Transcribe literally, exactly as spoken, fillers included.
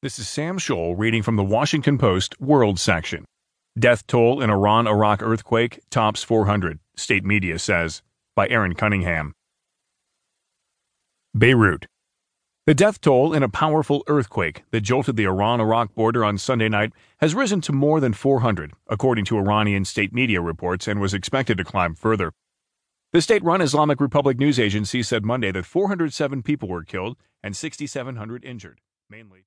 This is Sam Scholl reading from the Washington Post World section. Death toll in Iran-Iraq earthquake tops four hundred, state media says, by Aaron Cunningham. Beirut. The death toll in a powerful earthquake that jolted the Iran-Iraq border on Sunday night has risen to more than four hundred, according to Iranian state media reports, and was expected to climb further. The state-run Islamic Republic news agency said Monday that four hundred seven people were killed and six thousand seven hundred injured, mainly